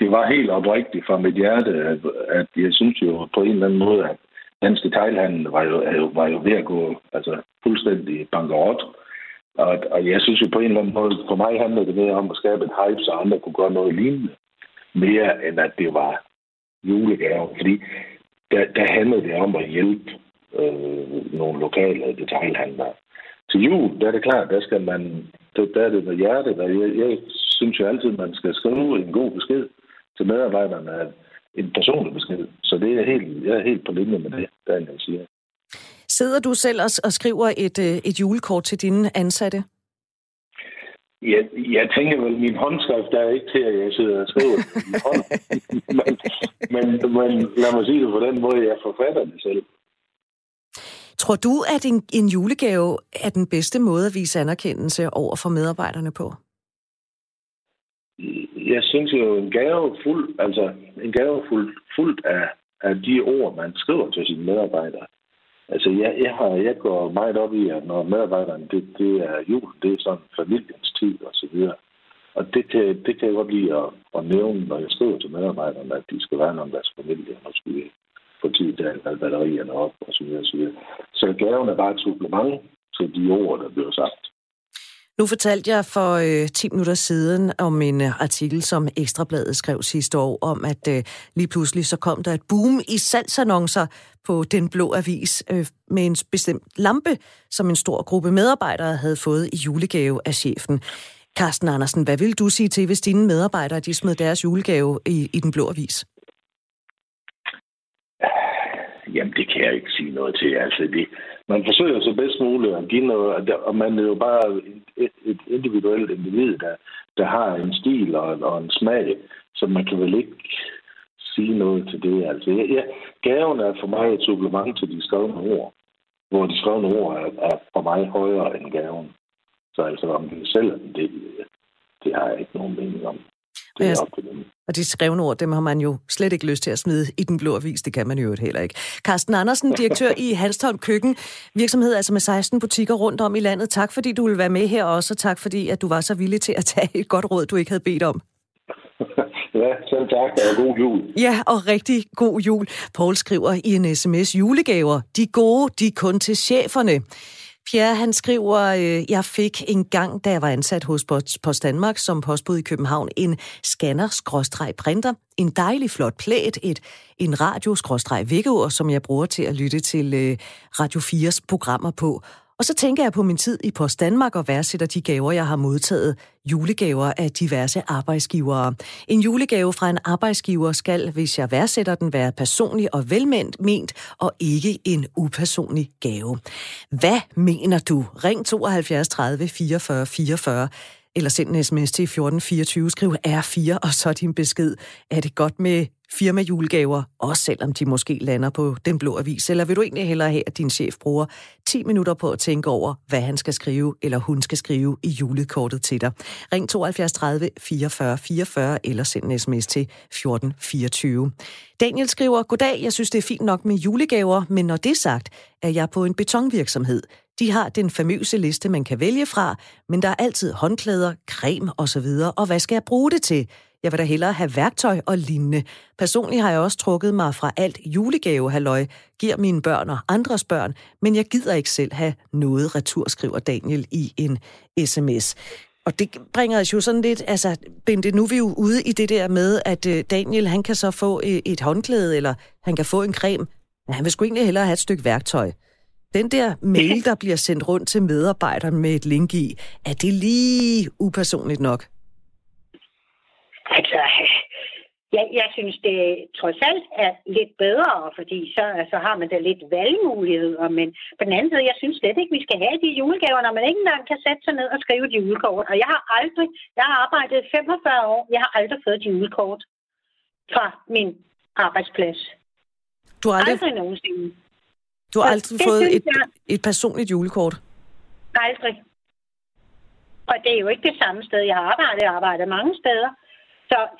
det var helt oprigtigt fra mit hjerte, at jeg synes jo på en eller anden måde, at dansk detailhandel var jo ved at gå altså, fuldstændig bankerot. Og jeg synes jo på en eller anden måde, for mig handlede det mere om at skabe en hype, så andre kunne gøre noget lignende, mere end at det var julegaver. Fordi der handlede det om at hjælpe nogle lokale detailhandlere. Til jul, der er det klart, der skal man, der er det med hjertet, og jeg synes jo altid, man skal skrive en god besked til medarbejderne, en personlig besked. Så det er jeg er helt på linje med det, Daniel siger. Sidder du selv og skriver et julekort til dine ansatte? Jeg tænker vel, min håndskrift er ikke til, at jeg sidder og skriver min hånd. men lad mig sige det på den måde, jeg forfatter det selv. Tror du, at en julegave er den bedste måde at vise anerkendelse over for medarbejderne på? Jeg synes jo, en gave fuldt af de ord, man skriver til sine medarbejdere. Altså, jeg går meget op i, at når medarbejderne, det er jul, det er sådan familiens tid og så videre. Og det kan jeg godt lide at nævne, når jeg skriver til medarbejderne, at de skal være nogle deres familie, og måske få tid til at have batterierne op og så videre. Så gaven er bare et supplement til de ord, der bliver sagt. Nu fortalte jeg for 10 minutter siden om en artikel, som Ekstrabladet skrev sidste år, om at lige pludselig så kom der et boom i salgsannoncer på Den Blå Avis med en bestemt lampe, som en stor gruppe medarbejdere havde fået i julegave af chefen. Carsten Andersen, hvad ville du sige til, hvis dine medarbejdere de smed deres julegave i Den Blå Avis? Jamen, det kan jeg ikke sige noget til. Altså, man forsøger så bedst muligt at give noget, og man er jo bare et individuelt individ, der har en stil og en smag, så man kan vel ikke sige noget til det. Altså, gaven er for mig et supplement til de skrevne ord, hvor de skrevne ord er for mig højere end gaven. Så altså, om det selv er det har jeg ikke nogen mening om. Og de skrevne ord, dem har man jo slet ikke lyst til at smide i Den Blå Avis. Det kan man jo heller ikke. Carsten Andersen, direktør i Hanstholm Køkken. Virksomhed altså med 16 butikker rundt om i landet. Tak fordi du ville være med her også, og tak fordi at du var så villig til at tage et godt råd, du ikke havde bedt om. Ja, selv tak, og god jul. Ja, og rigtig god jul. Poul skriver i en sms, julegaver, de gode, de kun til cheferne. Pierre, han skriver, jeg fik en gang, da jeg var ansat hos Post Danmark som postbud i København, en scanner-printer, en dejlig flot plæt, en radio-vækkeur, som jeg bruger til at lytte til Radio 4's programmer på. Og så tænker jeg på min tid i Post Danmark og værdsætter de gaver, jeg har modtaget. Julegaver af diverse arbejdsgivere. En julegave fra en arbejdsgiver skal, hvis jeg værdsætter den, være personlig og velment og ikke en upersonlig gave. Hvad mener du? Ring 72 30 44 44 eller send en sms til 1424. Skriv R4 og så din besked. Er det godt med firmajulegaver, også selvom de måske lander på Den Blå Avis? Eller vil du egentlig hellere have, at din chef bruger 10 minutter på at tænke over, hvad han skal skrive eller hun skal skrive i julekortet til dig? Ring 72 30 44 44 eller send en sms til 1424. Daniel skriver, goddag, jeg synes det er fint nok med julegaver, men når det er sagt, er jeg på en betonvirksomhed. De har den famøse liste, man kan vælge fra, men der er altid håndklæder, creme osv., og hvad skal jeg bruge det til? Jeg vil da hellere have værktøj og lignende. Personligt har jeg også trukket mig fra alt julegavehalløj, giver mine børn og andres børn, men jeg gider ikke selv have noget retur, skriver Daniel i en sms. Og det bringer os jo sådan lidt, altså Bente, nu er vi jo ude i det der med, at Daniel han kan så få et håndklæde, eller han kan få en creme, men han vil sgu egentlig hellere have et stykke værktøj. Den der mail, der bliver sendt rundt til medarbejderen med et link i, er det lige upersonligt nok? Altså, jeg synes det trods alt er lidt bedre, fordi så har man da lidt valgmuligheder, men på den anden side, jeg synes slet ikke, vi skal have de julegaver, når man ikke engang kan sætte sig ned og skrive et julekort. Og jeg har arbejdet 45 år, jeg har aldrig fået et julekort fra min arbejdsplads. Du har aldrig nogensinde. Du har aldrig fået et personligt julekort? Aldrig. Og det er jo ikke det samme sted, jeg har arbejdet. Jeg har arbejdet mange steder.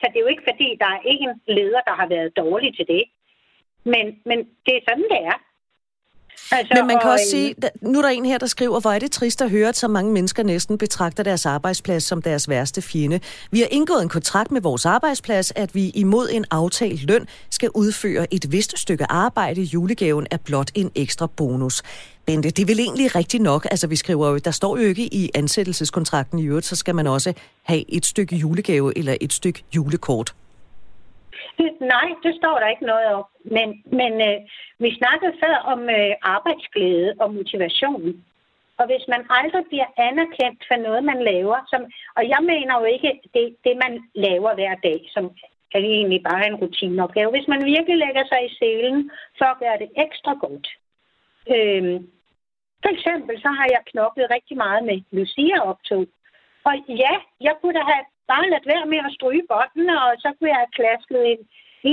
Så det er jo ikke, fordi der er en leder, der har været dårlig til det. Men det er sådan, det er. Altså, men man kan også sige, nu er der en her, der skriver, hvor er det trist at høre, at så mange mennesker næsten betragter deres arbejdsplads som deres værste fjende. Vi har indgået en kontrakt med vores arbejdsplads, at vi imod en aftalt løn skal udføre et vist stykke arbejde. Julegaven er blot en ekstra bonus. Bente, det er vel egentlig rigtigt nok. Altså, vi skriver jo, der står jo ikke i ansættelseskontrakten i øvrigt, så skal man også have et stykke julegave eller et stykke julekort. Nej, det står der ikke noget om. Men vi snakkede før om arbejdsglæde og motivation. Og hvis man aldrig bliver anerkendt for noget, man laver, og jeg mener jo ikke det man laver hver dag, som er egentlig bare en rutineopgave. Hvis man virkelig lægger sig i selen for at gøre det ekstra godt. For eksempel så har jeg knoklet rigtig meget med Lucia-optog. Og ja, jeg kunne da have bare ladt være med at stryge båndene, og så kunne jeg have klasket en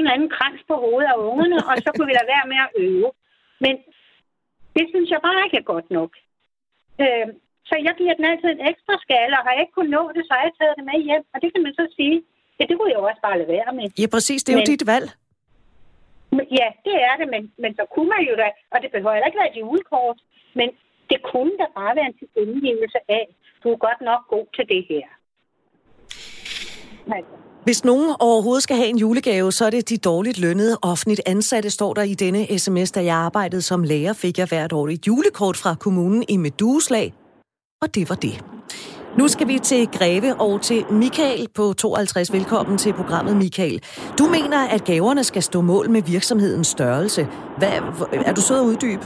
eller anden krans på hovedet af ungerne, og så kunne vi lade være med at øve. Men det synes jeg bare ikke er godt nok. Så jeg giver den altid en ekstra skalle, og har jeg ikke kunnet nå det, så har jeg taget det med hjem. Og det kan man så sige, ja, det kunne jeg også bare lade være med. Ja, præcis. Det er jo dit valg. Ja, det er det, men så kunne man jo da, og det behøver heller ikke være et julekort, men det kunne da bare være en tilgivelse af, du er godt nok god til det her. Hvis nogen overhovedet skal have en julegave, så er det de dårligt lønnede offentligt ansatte, står der i denne sms, da jeg arbejdede som lærer, fik jeg hvert år et julekort fra kommunen i meduslag, og det var det. Nu skal vi til Greve og til Michael på 52. Velkommen til programmet, Michael. Du mener, at gaverne skal stå mål med virksomhedens størrelse. Er du sød at uddybe?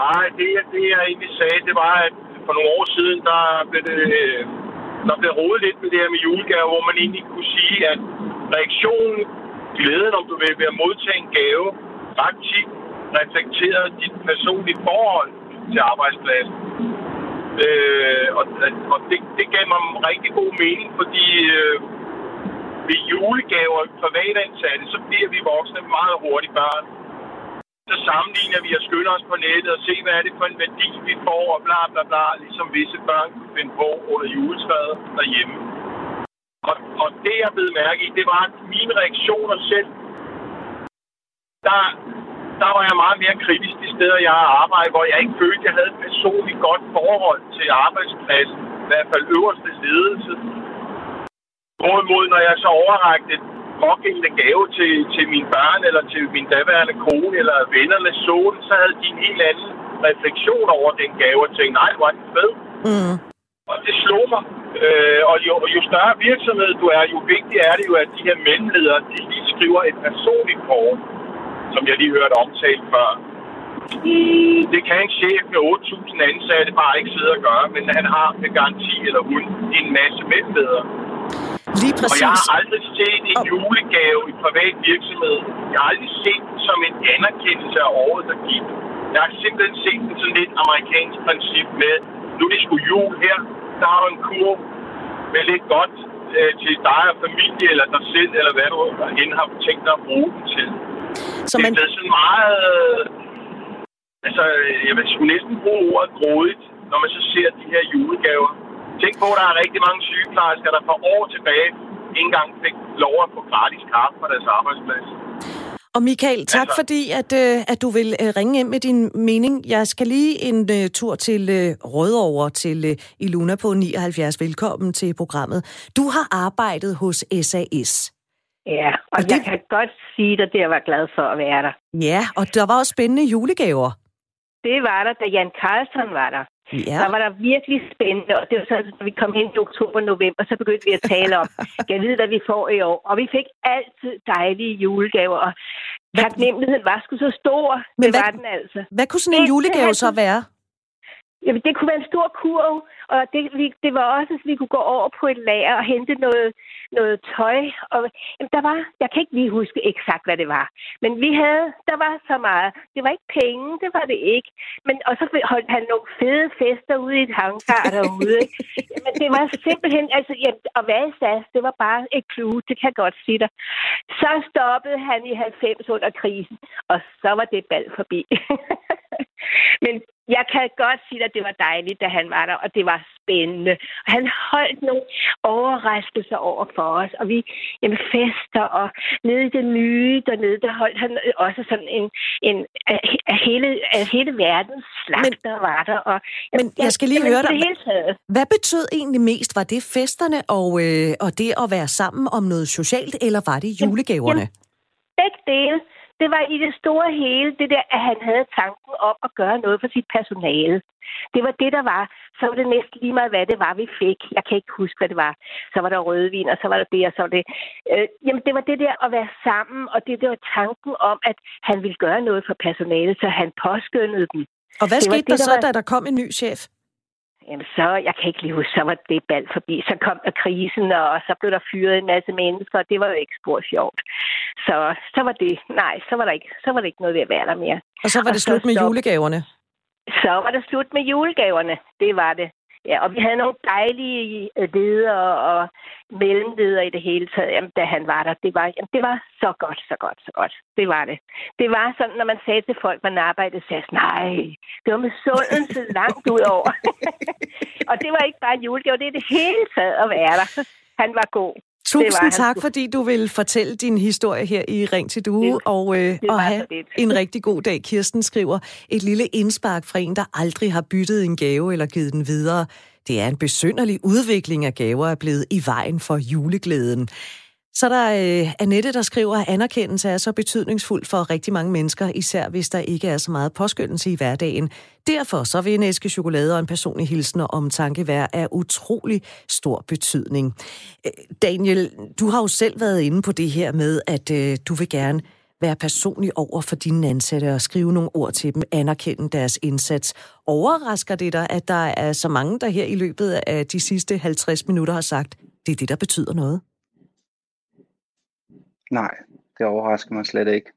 Nej, det jeg egentlig sagde, det var, at for nogle år siden, der blev rodet lidt med det her med julegaver, hvor man egentlig kunne sige, at reaktionen, glæden, om du vil ved at modtage en gave, faktisk reflekterer dit personlige forhold til arbejdspladsen. Og det gav mig rigtig god mening, fordi ved julegaver og privatansatte, så bliver vi voksne meget hurtigt børn. Så sammenligner vi og skynder os på nettet og se, hvad er det for en værdi, vi får, og bla bla bla, ligesom visse børn kunne finde på under juletræet derhjemme. Og det, jeg blev mærke i, det var, at mine reaktioner selv, der var jeg meget mere kritisk de steder, jeg arbejdede, hvor jeg ikke følte, at jeg havde et personligt godt forhold til arbejdspladsen, i hvert fald øverste ledelse. Hvorimod, når jeg så overrækte pågældende gave til mine børn, eller til min daværende kone, eller vennerne så den, så havde de en helt anden refleksion over den gave, og tænkte, nej, hvor er det fed. Mm. Og det slog mig. Og jo større virksomhed du er, jo vigtigere er det jo, at de her mellemledere, de lige skriver et personligt kort, som jeg lige hørte omtalt før. Det kan en chef med 8.000 ansatte bare ikke sidde og gøre, men han har med garanti eller hun en masse mellemledere. Lige præcis. Og jeg har aldrig set en julegave i privat virksomhed. Jeg har aldrig set den som en anerkendelse af året, der gik. Jeg har simpelthen set den sådan lidt amerikansk princip med, nu er det sgu jul her, der har du en kurv med lidt godt til dig og familie eller dig selv, eller hvad du end har tænkt dig at bruge den til. Så man... Det er sådan meget... Altså, jeg vil sgu næsten bruge ordet grådigt, når man så ser de her julegaver. Tænk på, at der er rigtig mange sygeplejersker, der for år tilbage ikke engang fik lov at få gratis kaffe fra deres arbejdsplads. Og Michael, tak fordi, at du vil ringe ind med din mening. Jeg skal lige en tur til Rødovre, til Iluna på 79. Velkommen til programmet. Du har arbejdet hos SAS. Ja, og det... jeg kan godt sige dig, at jeg var glad for at være der. Ja, og der var også spændende julegaver. Det var der, da Jan Karlsson var der. Ja. Der var der virkelig spændende, og det var sådan, at vi kom hen i oktober og november, så begyndte vi at tale om, jeg ved, hvad vi får i år. Og vi fik altid dejlige julegaver, og taknemmeligheden var sgu så stor. Men det var den altså. Hvad kunne sådan en julegave så være? Jamen, det kunne være en stor kurv, og det var også, at vi kunne gå over på et lager og hente noget tøj. Og, jamen, der var, jeg kan ikke lige huske eksakt, hvad det var. Men der var så meget. Det var ikke penge, det var det ikke. Men, og så holdt han nogle fede fester ude i et hangar derude. Jamen, det var simpelthen, altså, jamen, at være i SAS, det var bare et clue, det kan jeg godt sige dig. Så stoppede han i 90 under krisen, og så var det bal forbi. Men jeg kan godt sige, at det var dejligt, da han var der, og det var spændende. Han holdt nogle overraskelser over for os, og vi fester, og nede i det nye dernede, der holdt han også sådan en hele verdens slagter var der. Og, men jeg skal lige høre dig, hvad betød egentlig mest? Var det festerne og det at være sammen om noget socialt, eller var det julegaverne? Begge dele. Det var i det store hele det der, at han havde tanken om at gøre noget for sit personale. Det var det, der var. Så var det næsten lige meget, hvad det var, vi fik. Jeg kan ikke huske, hvad det var. Så var der rødvin, og så var der det, og så var det... Jamen, det var det der at være sammen, og det var tanken om, at han ville gøre noget for personalet, så han påskyndede dem. Og hvad skete der så, da der kom en ny chef? Jamen, så, jeg kan ikke lige huske, så var det bald forbi. Så kom krisen, og så blev der fyret en masse mennesker, og det var jo ikke spor sjovt. Så var det, så var det ikke noget ved at være der mere. Og så var det slut med julegaverne? Så var det slut med julegaverne, det var det. Ja, og vi havde nogle dejlige ledere og mellemledere i det hele taget, jamen, da han var der. Det var så godt, så godt, så godt. Det var det. Det var sådan, når man sagde til folk, man arbejdede, så sagde, nej, det var med sundelse langt ud over. Og det var ikke bare en julegave, det er det hele taget at være der. Han var god. Tusind tak, fordi du vil fortælle din historie her i Ring til Due, og have en rigtig god dag. Kirsten skriver, et lille indspark fra en, der aldrig har byttet en gave eller givet den videre. Det er en besynderlig udvikling af gaver er blevet i vejen for juleglæden. Så der er Annette, der skriver, at anerkendelse er så betydningsfuld for rigtig mange mennesker, især hvis der ikke er så meget påskyndelse i hverdagen. Derfor så vil en æske chokolade og en personlig hilsen og omtanke være af utrolig stor betydning. Daniel, du har jo selv været inde på det her med, at du vil gerne være personlig over for dine ansatte og skrive nogle ord til dem, anerkende deres indsats. Overrasker det dig, at der er så mange, der her i løbet af de sidste 50 minutter har sagt, det er det, der betyder noget? Nej, det overrasker mig slet ikke.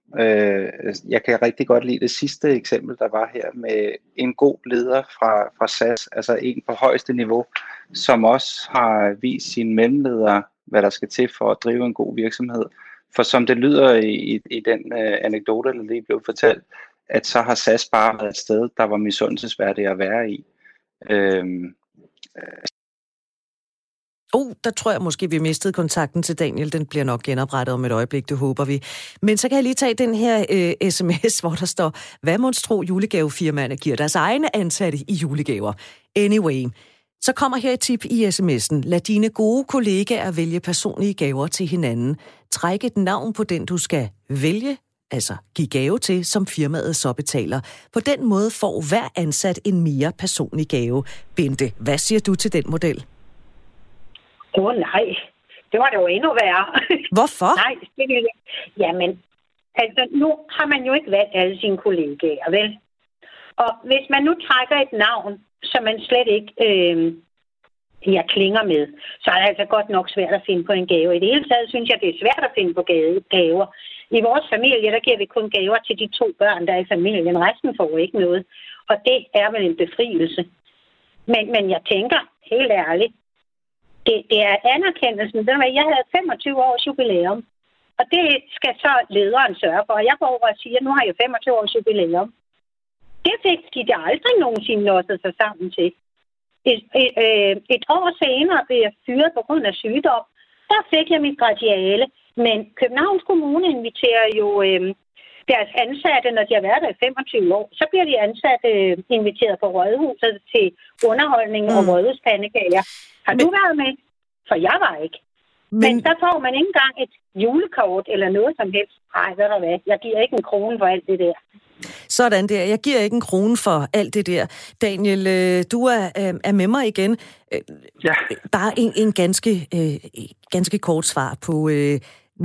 Jeg kan rigtig godt lide det sidste eksempel, der var her med en god leder fra SAS, altså en på højeste niveau, som også har vist sine mellemledere, hvad der skal til for at drive en god virksomhed. For som det lyder i den anekdote, der lige blev fortalt, at så har SAS bare været et sted, der var misundelsesværdigt at være i. Der tror jeg måske, vi mistede kontakten til Daniel. Den bliver nok genoprettet om et øjeblik, det håber vi. Men så kan jeg lige tage den her sms, hvor der står, hvad mon tro julegavefirmaerne giver deres egne ansatte i julegaver? Anyway, så kommer her et tip i sms'en. Lad dine gode kollegaer vælge personlige gaver til hinanden. Træk et navn på den, du skal vælge, altså give gave til, som firmaet så betaler. På den måde får hver ansat en mere personlig gave. Bente, hvad siger du til den model? Nej, det var det jo endnu værre. Hvorfor? Nej, det er det. Jamen, altså nu har man jo ikke valgt alle sine kollegaer, vel? Og hvis man nu trækker et navn, som man slet ikke klinger med, så er det altså godt nok svært at finde på en gave. I det hele taget synes jeg, det er svært at finde på gaver. I vores familie, der giver vi kun gaver til de 2 børn, der er i familien. Resten får ikke noget. Og det er vel en befrielse. Men jeg tænker, helt ærligt, det er anerkendelsen. Jeg havde 25 års jubilæum, og det skal så lederen sørge for. Jeg går over og siger, at nu har jeg 25 års jubilæum. Det fik de aldrig nogensinde nottet sig sammen til. Et år senere blev jeg fyret på grund af sygdom. Der fik jeg mit gradiale, men Københavns Kommune inviterer jo deres ansatte, når de har været der i 25 år, så bliver de ansatte inviteret på Rødhuset til underholdning og rødhuspandekager. Har du været med? For jeg var ikke. Men der får man ikke engang et julekort eller noget som helst. Ej, ved du hvad? Jeg giver ikke en krone for alt det der. Sådan der. Jeg giver ikke en krone for alt det der. Daniel, du er med mig igen. Ja. Bare en ganske kort svar på...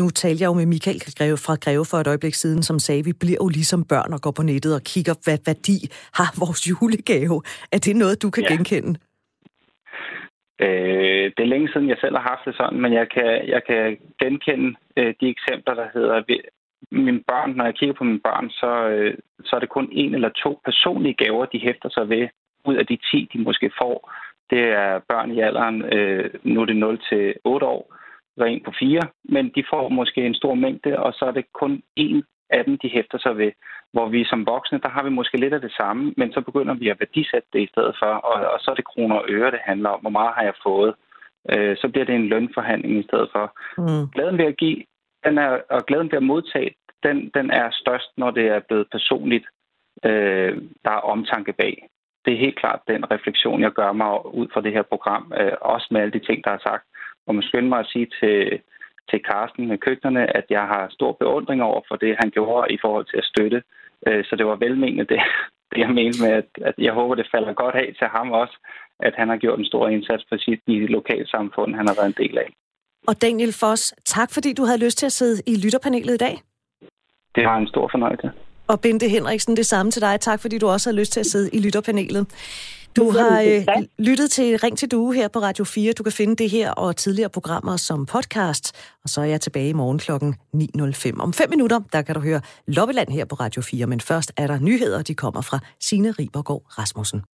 Nu talte jeg jo med Michael fra Greve for et øjeblik siden, som sagde, at vi bliver jo ligesom børn og går på nettet og kigger, hvad værdi har vores julegave. Er det noget, du kan genkende? Det er længe siden, jeg selv har haft det sådan, men jeg kan genkende de eksempler, der hedder mine børn. Når jeg kigger på mine børn, så er det kun 1 eller 2 personlige gaver, de hæfter sig ved, ud af de 10, de måske får. Det er børn i alderen, nu er det 0 til 8 år, så 1 på 4, men de får måske en stor mængde, og så er det kun 1 af dem, de hæfter sig ved. Hvor vi som voksne, der har vi måske lidt af det samme, men så begynder vi at værdisætte det i stedet for, og så er det kroner og øre, det handler om, hvor meget har jeg fået. Så bliver det en lønforhandling i stedet for. Glæden ved at give, og glæden ved at modtage, den er størst, når det er blevet personligt, der er omtanke bag. Det er helt klart den refleksion, jeg gør mig ud fra det her program, også med alle de ting, der er sagt. Og man skynder mig at sige til Carsten med køkkenerne, at jeg har stor beundring over for det, han gjorde i forhold til at støtte. Så det var velmenende det jeg mente med, at jeg håber, det falder godt af til ham også, at han har gjort en stor indsats for sit i lokalsamfund, han har været en del af. Og Daniel Foss, tak fordi du havde lyst til at sidde i lytterpanelet i dag. Det var en stor fornøjelse. Og Bente Henriksen, det samme til dig. Tak fordi du også havde lyst til at sidde i lytterpanelet. Du har lyttet til Ring til Due her på Radio 4. Du kan finde det her og tidligere programmer som podcast. Og så er jeg tilbage i morgen klokken 9:05. Om 5 minutter, der kan du høre Loppeland her på Radio 4. Men først er der nyheder, de kommer fra Signe Ribergaard Rasmussen.